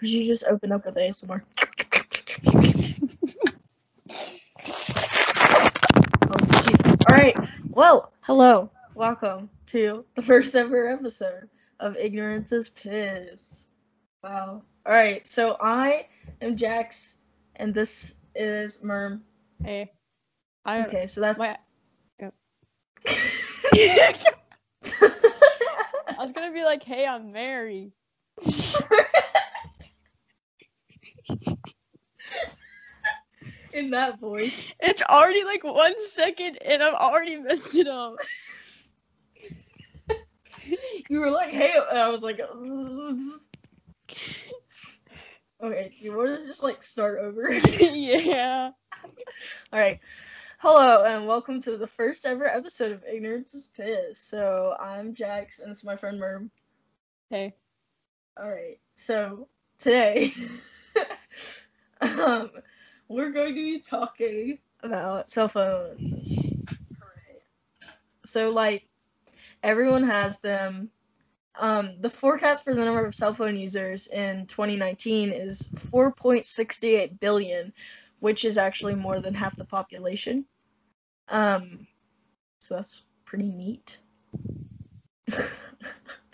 Because you just open up with ASMR. Oh, Jesus. Alright, well, hello. Welcome to the first ever episode of Ignorance is Piss. Wow. Alright, so I am Jax, and this is Merm. Hey. Okay, so that's... Yep. I was gonna be like, hey, I'm Mary. In that voice. It's already like 1 second and I've already messed it up. You were like, hey, and I was like, okay, do you want to just like start over? Yeah. Alright. Hello and welcome to the first ever episode of Ignorance is Piss. So I'm Jax and it's my friend Merm. Hey. Alright, so today we're going to be talking about cell phones. Right. So, like, everyone has them. The forecast for the number of cell phone users in 2019 is 4.68 billion, which is actually more than half the population. So that's pretty neat. I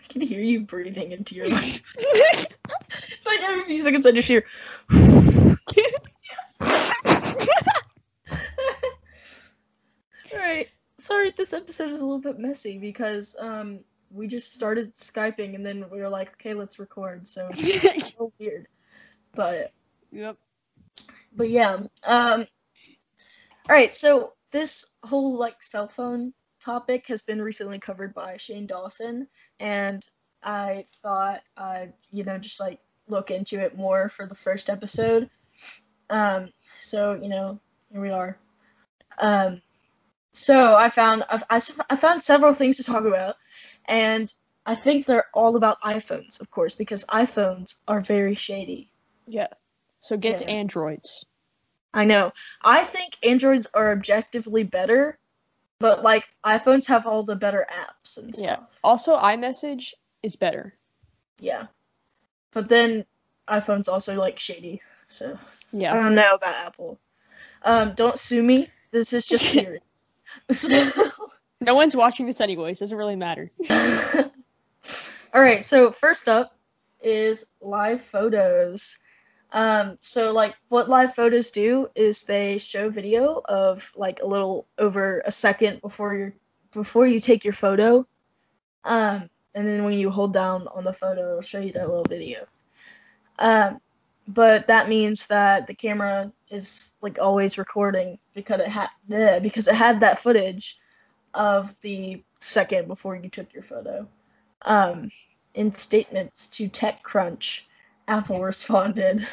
can hear you breathing into your mic. It's like every few seconds I just hear... Alright, sorry this episode is a little bit messy because we just started Skyping and then we were like, okay, let's record, so it's so weird. But yep. But yeah. Alright, so this whole like cell phone topic has been recently covered by Shane Dawson, and I thought I'd, just like look into it more for the first episode. So, here we are. So I found several things to talk about, and I think they're all about iPhones, of course, because iPhones are very shady. Yeah. So get to Androids. I know. I think Androids are objectively better, but like iPhones have all the better apps and stuff. Yeah. Also, iMessage is better. Yeah. But then iPhone's also like shady. So yeah. I don't know about Apple. Don't sue me. This is just serious. So, no one's watching this anyways. Doesn't really matter. All right. So first up is live photos. So like what live photos do is they show video of like a little over a second before you take your photo. And then when you hold down on the photo, it'll show you that little video. But that means that the camera is like always recording because it had that footage of the second before you took your photo. In statements to TechCrunch, Apple responded,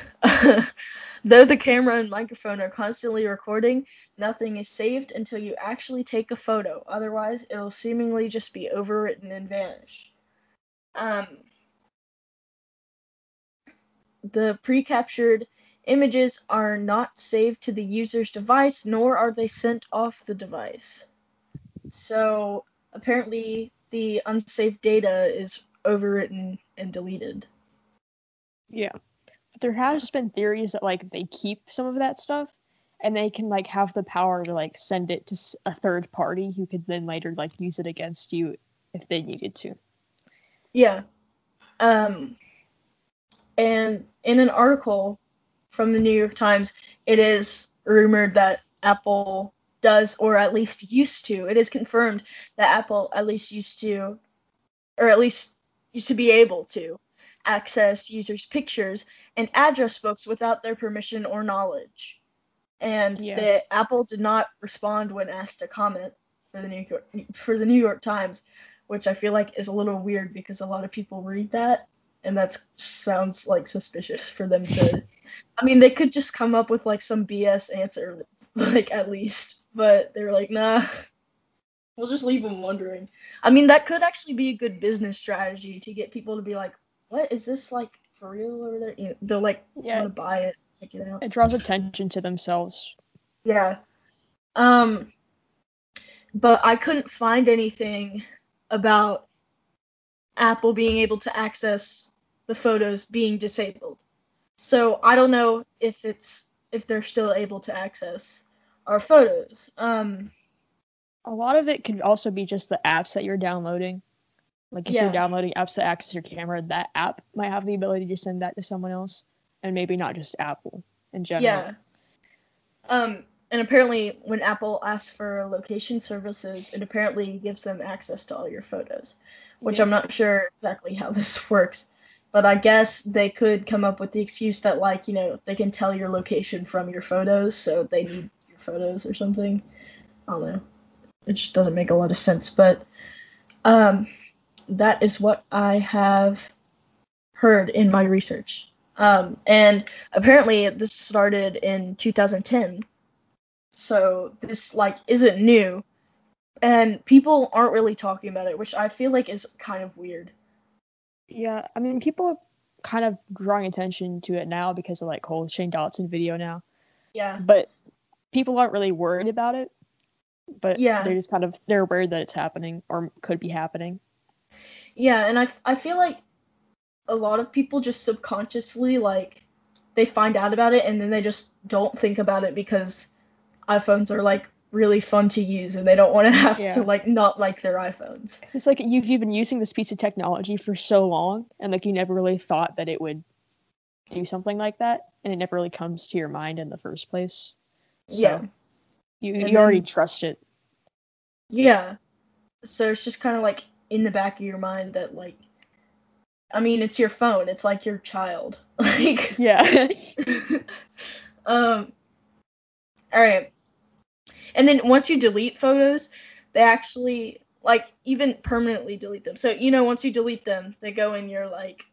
though the camera and microphone are constantly recording, nothing is saved until you actually take a photo. Otherwise, it'll seemingly just be overwritten and vanish. The pre-captured images are not saved to the user's device, nor are they sent off the device. So, apparently, the unsaved data is overwritten and deleted. Yeah. But there has been theories that, like, they keep some of that stuff, and they can, like, have the power to, like, send it to a third party who could then later, like, use it against you if they needed to. Yeah. And in an article from the New York Times, it is rumored that Apple does, or at least used to, it is confirmed that Apple at least used to, or at least used to be able to, access users' pictures and address books without their permission or knowledge. And Apple did not respond when asked to comment for the New York Times, which I feel like is a little weird because a lot of people read that. And that sounds, like, suspicious for them to... I mean, they could just come up with, like, some BS answer, like, at least. But they're like, nah, we'll just leave them wondering. I mean, that could actually be a good business strategy to get people to be like, what, is this, like, for real over there? They'll, like, want to buy it, check it out. It draws attention to themselves. Yeah. But I couldn't find anything about Apple being able to access the photos being disabled. So I don't know if they're still able to access our photos. A lot of it could also be just the apps that you're downloading. Like if you're downloading apps that access your camera, that app might have the ability to send that to someone else, and maybe not just Apple in general. Yeah. And apparently when Apple asks for location services, it apparently gives them access to all your photos, which I'm not sure exactly how this works. But I guess they could come up with the excuse that, like, you know, they can tell your location from your photos, so they need your photos or something. I don't know. It just doesn't make a lot of sense. But that is what I have heard in my research. And apparently this started in 2010. So this, like, isn't new. And people aren't really talking about it, which I feel like is kind of weird. Yeah, I mean, people are kind of drawing attention to it now because of, like, whole Shane Dawson video now. Yeah. But people aren't really worried about it. But they're just kind of, they're aware that it's happening or could be happening. Yeah, and I feel like a lot of people just subconsciously, like, they find out about it and then they just don't think about it because iPhones are, like, really fun to use, and they don't want to have to, like, not like their iPhones. It's like you've been using this piece of technology for so long, and, like, you never really thought that it would do something like that, and it never really comes to your mind in the first place. So you already trust it. Yeah. So it's just kind of, like, in the back of your mind that, like, I mean, it's your phone. It's like your child. Like, yeah. All right. And then once you delete photos, they actually, like, even permanently delete them. So, you know, once you delete them, they go in your, like,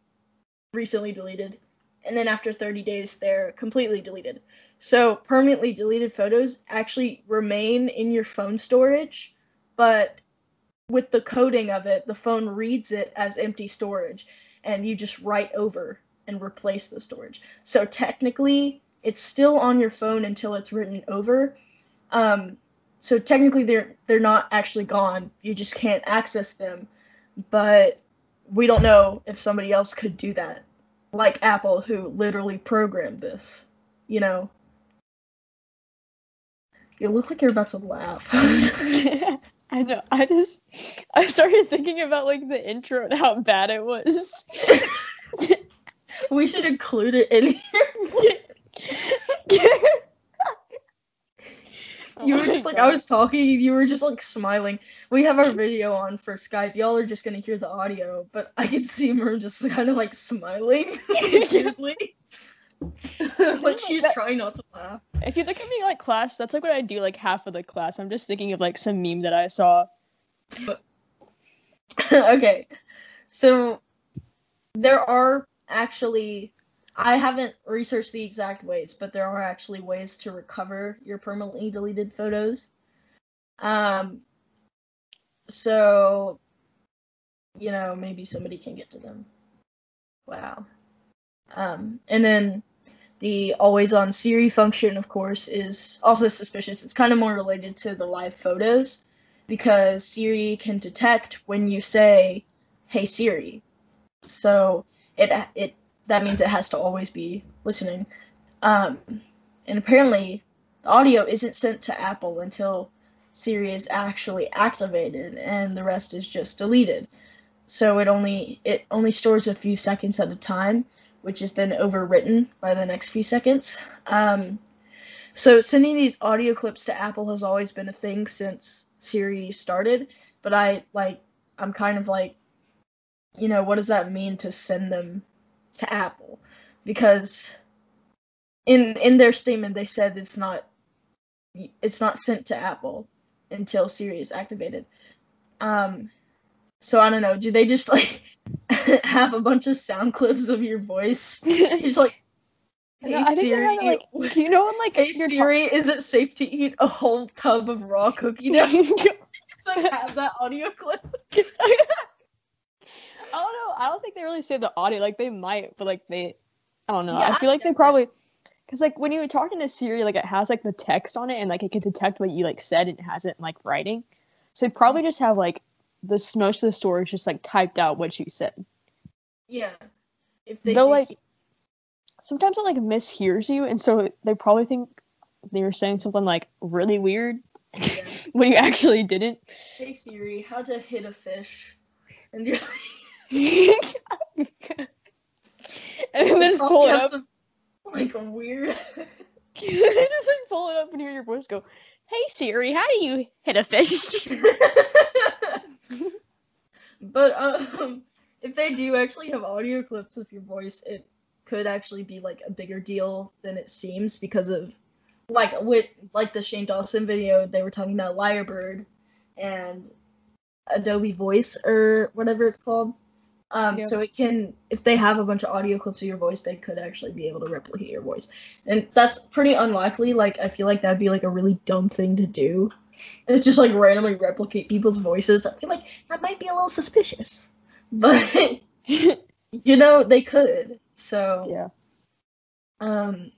recently deleted. And then after 30 days, they're completely deleted. So permanently deleted photos actually remain in your phone storage. But with the coding of it, the phone reads it as empty storage. And you just write over and replace the storage. So technically, it's still on your phone until it's written over. So technically they're not actually gone. You just can't access them, but we don't know if somebody else could do that. Like Apple, who literally programmed this, you know. You look like you're about to laugh. I know. I started thinking about, like, the intro and how bad it was. We should include it in here. You were just like, I was talking, you were just, like, smiling. We have our video on for Skype. Y'all are just going to hear the audio, but I could see Merm just kind of, like, smiling. Like, she try not to laugh. If you look at me, like, class, that's, like, what I do, like, half of the class. I'm just thinking of, like, some meme that I saw. Okay. So, there are actually... I haven't researched the exact ways, but there are actually ways to recover your permanently deleted photos. So, you know, maybe somebody can get to them. Wow. And then the always on Siri function, of course, is also suspicious. It's kind of more related to the live photos because Siri can detect when you say, "Hey Siri." So it that means it has to always be listening. And apparently, the audio isn't sent to Apple until Siri is actually activated, and the rest is just deleted. So it only stores a few seconds at a time, which is then overwritten by the next few seconds. So sending these audio clips to Apple has always been a thing since Siri started, but I'm kind of like, you know, what does that mean to send them to Apple? Because in their statement they said it's not sent to Apple until Siri is activated. So I don't know, do they just, like, have a bunch of sound clips of your voice? You're just like, "Hey, no, Siri, I think they're like, you know, I'm like, hey Siri, is it safe to eat a whole tub of raw cookie dough?" Just, like, have that audio clip. I don't know. I don't think they really say the audio. Like, they might, but, like, I don't know. Yeah, I feel like they probably... Because, like, when you were talking to Siri, like, it has, like, the text on it, and, like, it can detect what you, like, said, and it has it in, like, writing. So they probably just have, like, most of the storage just, like, typed out what you said. Yeah. If they do. Like, sometimes it like mishears you, and so they probably think they were saying something like really weird when you actually didn't. Hey Siri, how to hit a fish? And you're like, and then just pull it up. Some, like a weird. Just like pull it up and hear your voice go, "Hey Siri, how do you hit a fish?" But if they do actually have audio clips of your voice, it could actually be like a bigger deal than it seems because of like with like the Shane Dawson video, they were talking about Lyrebird and Adobe Voice or whatever it's called. Yeah. So it can, if they have a bunch of audio clips of your voice, they could actually be able to replicate your voice, and that's pretty unlikely. Like, I feel like that'd be like a really dumb thing to do. It's just like randomly replicate people's voices. I feel like that might be a little suspicious, but you know they could. So yeah. And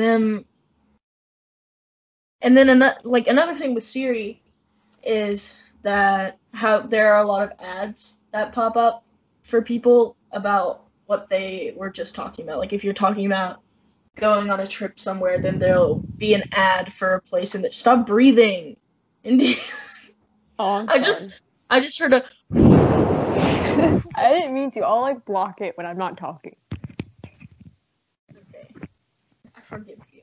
then another thing with Siri is that how there are a lot of ads that pop up for people about what they were just talking about. Like if you're talking about going on a trip somewhere, then there'll be an ad for a place in there. Stop breathing. And oh, I just heard a I didn't mean to. I'll like block it when I'm not talking. Okay. I forgive you.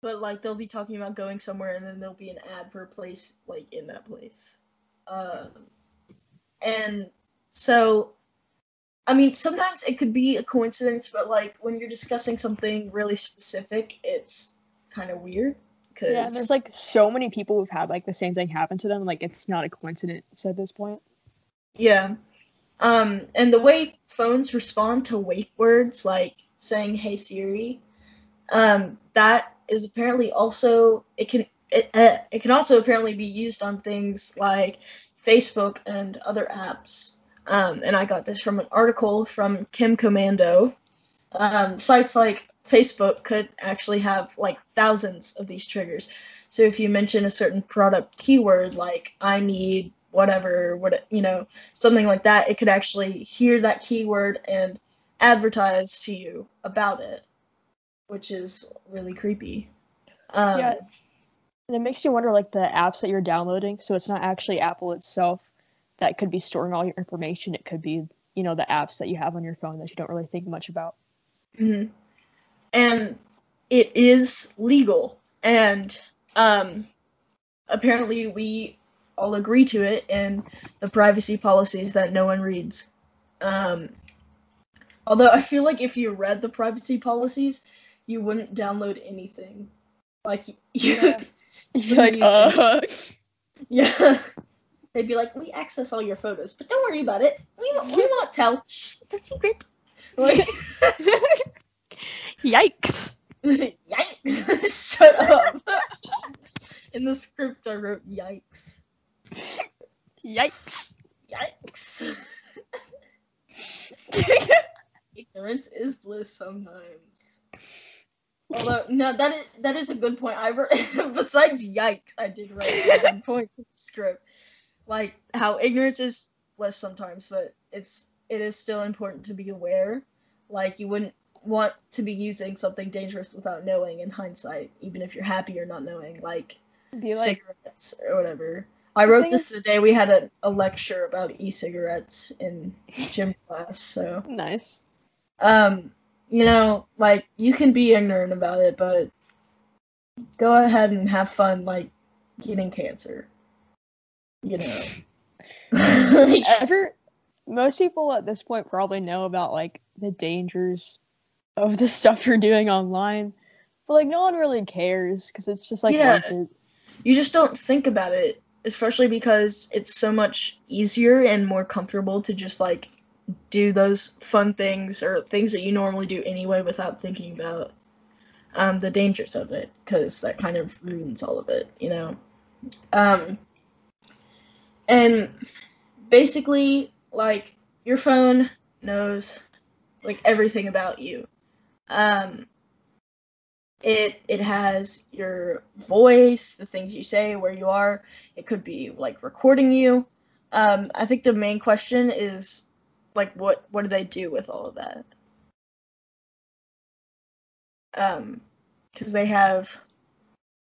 But like they'll be talking about going somewhere and then there'll be an ad for a place like in that place. And so, I mean, sometimes it could be a coincidence, but, like, when you're discussing something really specific, it's kind of weird, because... Yeah, there's, like, so many people who've had, like, the same thing happen to them, like, it's not a coincidence at this point. Yeah. And the way phones respond to wake words, like, saying, "Hey, Siri," that is apparently also, it can also apparently be used on things like Facebook and other apps. And I got this from an article from Kim Komando. Sites like Facebook could actually have like thousands of these triggers. So if you mention a certain product keyword, like "I need whatever," something like that, it could actually hear that keyword and advertise to you about it, which is really creepy. Yeah. And it makes you wonder, like, the apps that you're downloading, so it's not actually Apple itself that could be storing all your information. It could be, you know, the apps that you have on your phone that you don't really think much about. Mm-hmm. And it is legal. And apparently we all agree to it in the privacy policies that no one reads. Although I feel like if you read the privacy policies, you wouldn't download anything. Like, yeah. You're like, yeah. They'd be like, "We access all your photos, but don't worry about it. We won't tell. Shh, it's a secret." Like, yikes. Yikes. Shut up. In the script, I wrote yikes. Yikes. Yikes. Ignorance is bliss sometimes. Although, no, that is a good point. Besides yikes, I did write a good point in the script. Like, how ignorance is bliss sometimes, but it is still important to be aware. Like, you wouldn't want to be using something dangerous without knowing in hindsight, even if you're happy or not knowing, like cigarettes or whatever. I wrote this today. We had a lecture about e-cigarettes in gym class, so. Nice. You know, like, you can be ignorant about it, but go ahead and have fun, like, getting cancer. You know. Most people at this point probably know about, like, the dangers of the stuff you're doing online. But, like, no one really cares, because it's just, like, yeah. You just don't think about it, especially because it's so much easier and more comfortable to just, like, do those fun things or things that you normally do anyway without thinking about the dangers of it, because that kind of ruins all of it, you know? And basically, like, your phone knows, like, everything about you. It has your voice, the things you say, where you are. It could be, like, recording you. I think the main question is like, what do they do with all of that? Because they have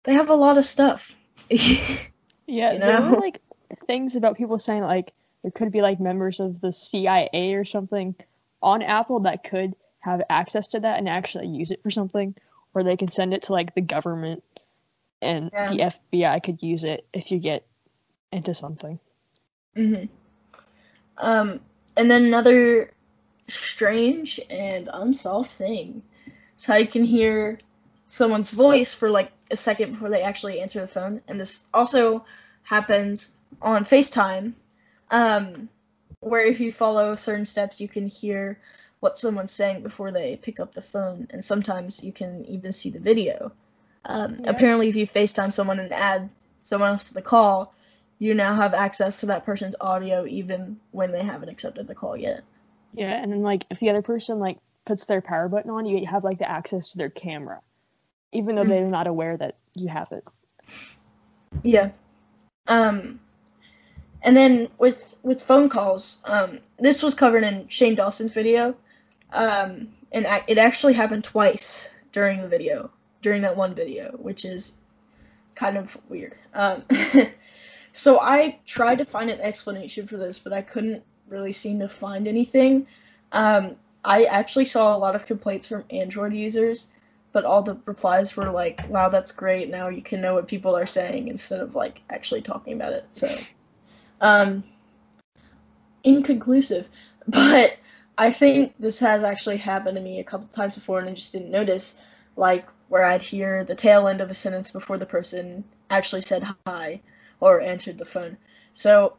a lot of stuff. Yeah, you know? There were, like, things about people saying, like, there could be, like, members of the CIA or something on Apple that could have access to that and actually use it for something, or they can send it to, like, the government, and the FBI could use it if you get into something. Mm-hmm. And then another strange and unsolved thing is how you can hear someone's voice for, like, a second before they actually answer the phone, and this also happens on FaceTime, where if you follow certain steps, you can hear what someone's saying before they pick up the phone, and sometimes you can even see the video. Apparently, if you FaceTime someone and add someone else to the call, you now have access to that person's audio even when they haven't accepted the call yet. Yeah, and then, like, if the other person, like, puts their power button on, you have, like, the access to their camera, even though they're not aware that you have it. Yeah. And then with phone calls, this was covered in Shane Dawson's video, and it actually happened twice during that one video, which is kind of weird. So I tried to find an explanation for this, but I couldn't really seem to find anything. I actually saw a lot of complaints from Android users, but all the replies were like, wow, that's great, now you can know what people are saying instead of, like, actually talking about it, so... inconclusive, but I think this has actually happened to me a couple times before and I just didn't notice, like, where I'd hear the tail end of a sentence before the person actually said hi or answered the phone. So,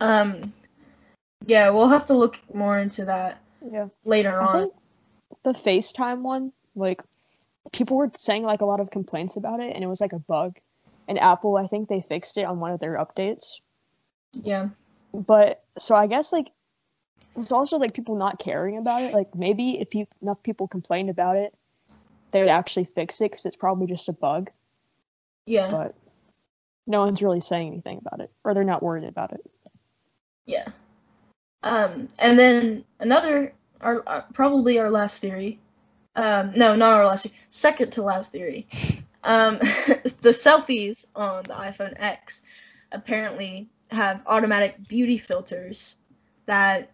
yeah, we'll have to look more into that later on. I think the FaceTime one, like, people were saying, like, a lot of complaints about it, and it was, like, a bug, and Apple, I think they fixed it on one of their updates. Yeah. But, so I guess, like, it's also, like, people not caring about it. Like, maybe if enough people complained about it, they would actually fix it, because it's probably just a bug. Yeah. But no one's really saying anything about it, or they're not worried about it. Yeah. And then another, probably our last theory. No, not our last theory. Second to last theory. The selfies on the iPhone X apparently have automatic beauty filters that,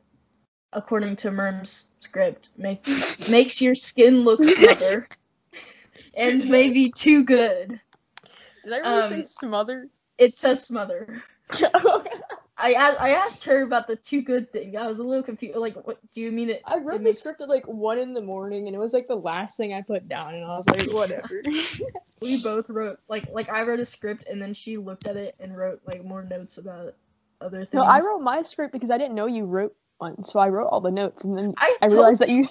according to Merm's script, makes your skin look smother and maybe too good. Did I really say smother? It says smother. I asked her about the too good thing. I was a little confused. Like, what do you mean? I read the script at like 1 a.m, and it was like the last thing I put down, and I was like, whatever. We both wrote like I wrote a script, and then she looked at it and wrote like more notes about other things. No, I wrote my script because I didn't know you wrote one, so I wrote all the notes, and then I realized that you.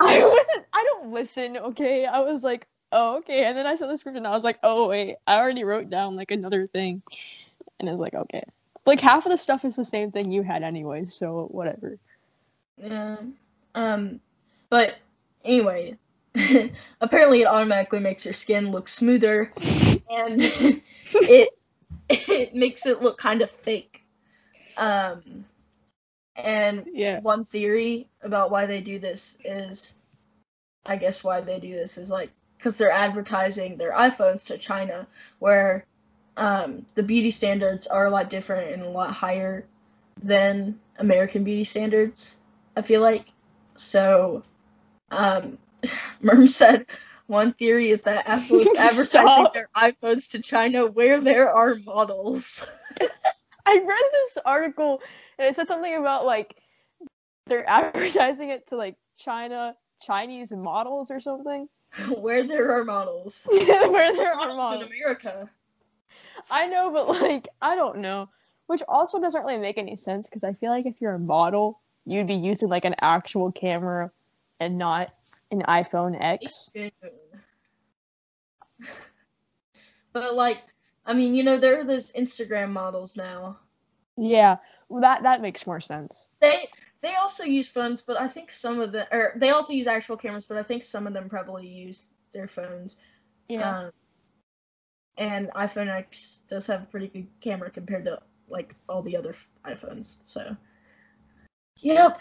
I don't listen. Okay, I was like, oh, okay, and then I saw the script, and I was like, oh wait, I already wrote down like another thing, and I was like, okay. Like, half of the stuff is the same thing you had anyway, so whatever. Yeah. But anyway, apparently it automatically makes your skin look smoother, and it makes it look kind of fake. And one theory about why they do this is, like, because they're advertising their iPhones to China, where... the beauty standards are a lot different and a lot higher than American beauty standards, I feel like. So, Merm said one theory is that Apple is advertising their iPhones to China where there are models. I read this article, and it said something about, like, they're advertising it to, like, Chinese models or something. Where there are models. Where there are models. In America. I know, but, like, I don't know. Which also doesn't really make any sense, because I feel like if you're a model, you'd be using, like, an actual camera and not an iPhone X. But, like, I mean, you know, there are those Instagram models now. Yeah, well, that makes more sense. They also use phones, but I think some of them... Or, they also use actual cameras, but I think some of them probably use their phones. Yeah. And iPhone X does have a pretty good camera compared to, like, all the other iPhones, so. Yep.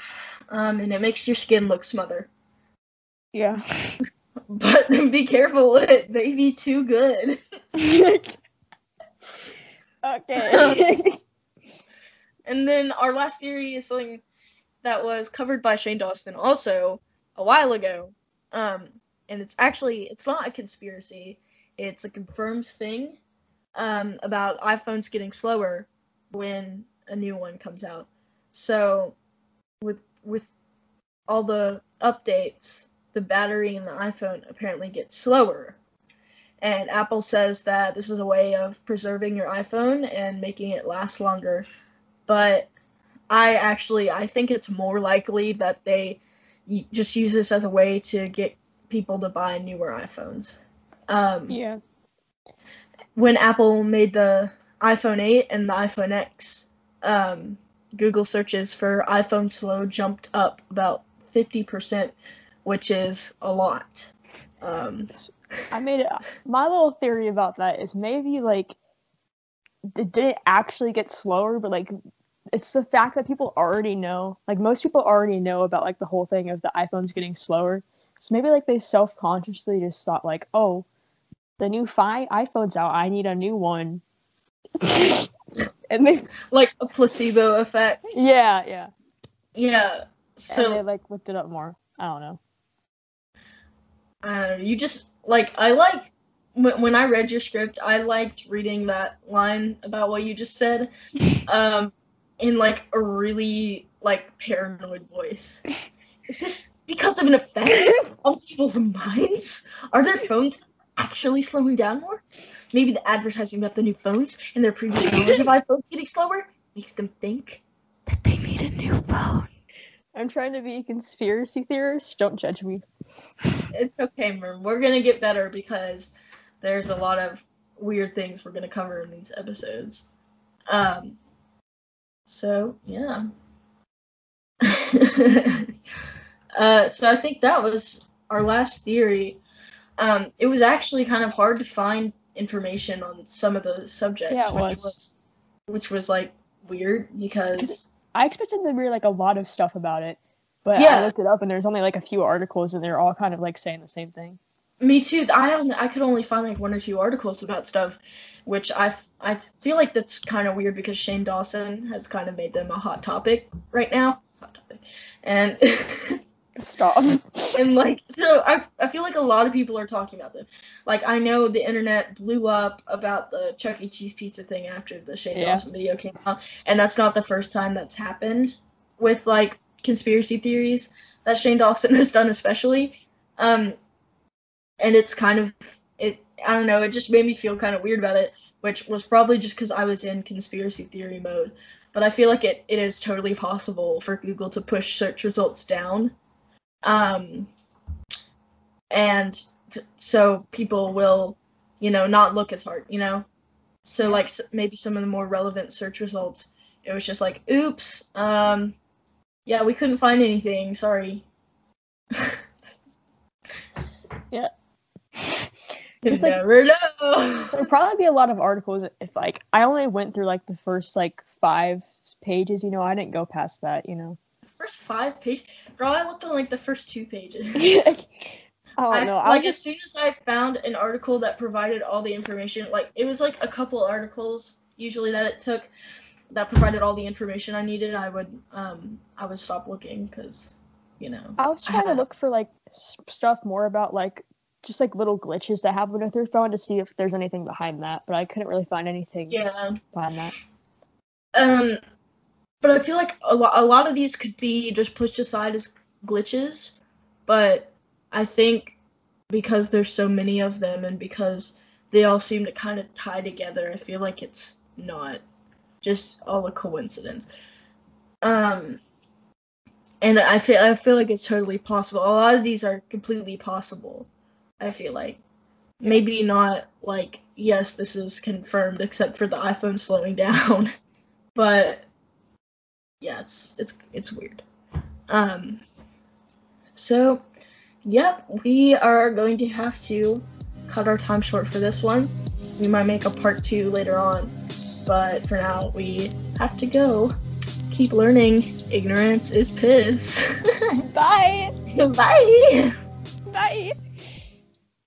And it makes your skin look smother. Yeah. But be careful, it may be too good. Okay. And then our last theory is something that was covered by Shane Dawson also a while ago. And it's actually, it's not a conspiracy. It's a confirmed thing about iPhones getting slower when a new one comes out. So with all the updates, the battery in the iPhone apparently gets slower. And Apple says that this is a way of preserving your iPhone and making it last longer. But I think it's more likely that they just use this as a way to get people to buy newer iPhones. Yeah. When Apple made the iPhone 8 and the iPhone X, Google searches for iPhone slow jumped up about 50%, which is a lot. My little theory about that is maybe, like, it didn't actually get slower, but, like, it's the fact that people already know, like, most people already know about, like, the whole thing of the iPhones getting slower. So maybe, like, they self-consciously just thought, like, oh, the new iPhone's out, I need a new one. And they... Like, a placebo effect. Yeah, yeah. Yeah, so... And they, like, looked it up more. I don't know. You just, like, I like... When I read your script, I liked reading that line about what you just said in, like, a really, like, paranoid voice. Is this because of an effect on people's minds? Are their phones actually slowing down more? Maybe the advertising about the new phones and their previous knowledge of iPhones getting slower makes them think that they need a new phone. I'm trying to be a conspiracy theorist. Don't judge me. It's okay, Merm. We're going to get better because... There's a lot of weird things we're going to cover in these episodes. So, yeah. So I think that was our last theory. It was actually kind of hard to find information on some of the subjects. Yeah, which was like, weird because... I expected there were, like, a lot of stuff about it. But yeah. I looked it up and there's only, like, a few articles and they're all kind of, like, saying the same thing. Me too. I could only find, like, one or two articles about stuff, which I feel like that's kind of weird because Shane Dawson has kind of made them a hot topic right now. Hot topic. And... Stop. And, like, so I feel like a lot of people are talking about them. Like, I know the internet blew up about the Chuck E. Cheese pizza thing after the Shane Dawson video came out, and that's not the first time that's happened with, like, conspiracy theories that Shane Dawson has done especially. And it's kind of, I don't know, it just made me feel kind of weird about it, which was probably just because I was in conspiracy theory mode. But I feel like it is totally possible for Google to push search results down. So people will, you know, not look as hard, you know? So, like, maybe some of the more relevant search results, it was just like, oops, yeah, we couldn't find anything, sorry. Yeah. It's like, never know. There'll probably be a lot of articles if, like, I only went through, like, the first, like, 5 pages, you know, I didn't go past that, you know. The first 5 pages? Bro, I looked on, like, the first 2 pages. I don't know. Like, as soon as I found an article that provided all the information, like, it was, like, a couple articles, usually, that it took, that provided all the information I needed, I would stop looking, because, you know. I was trying to look for, like, stuff more about, like, just, like, little glitches that happen with your phone to see if there's anything behind that, but I couldn't really find anything behind that. But I feel like a lot of these could be just pushed aside as glitches, but I think because there's so many of them and because they all seem to kind of tie together, I feel like it's not just all a coincidence. And I feel like it's totally possible. A lot of these are completely possible. I feel like maybe not like, yes, this is confirmed except for the iPhone slowing down, but yeah, it's weird. So yep, we are going to have to cut our time short for this one. We might make a part 2 later on, but for now we have to go. keep learning. Ignorance is piss. Bye. Bye. Bye.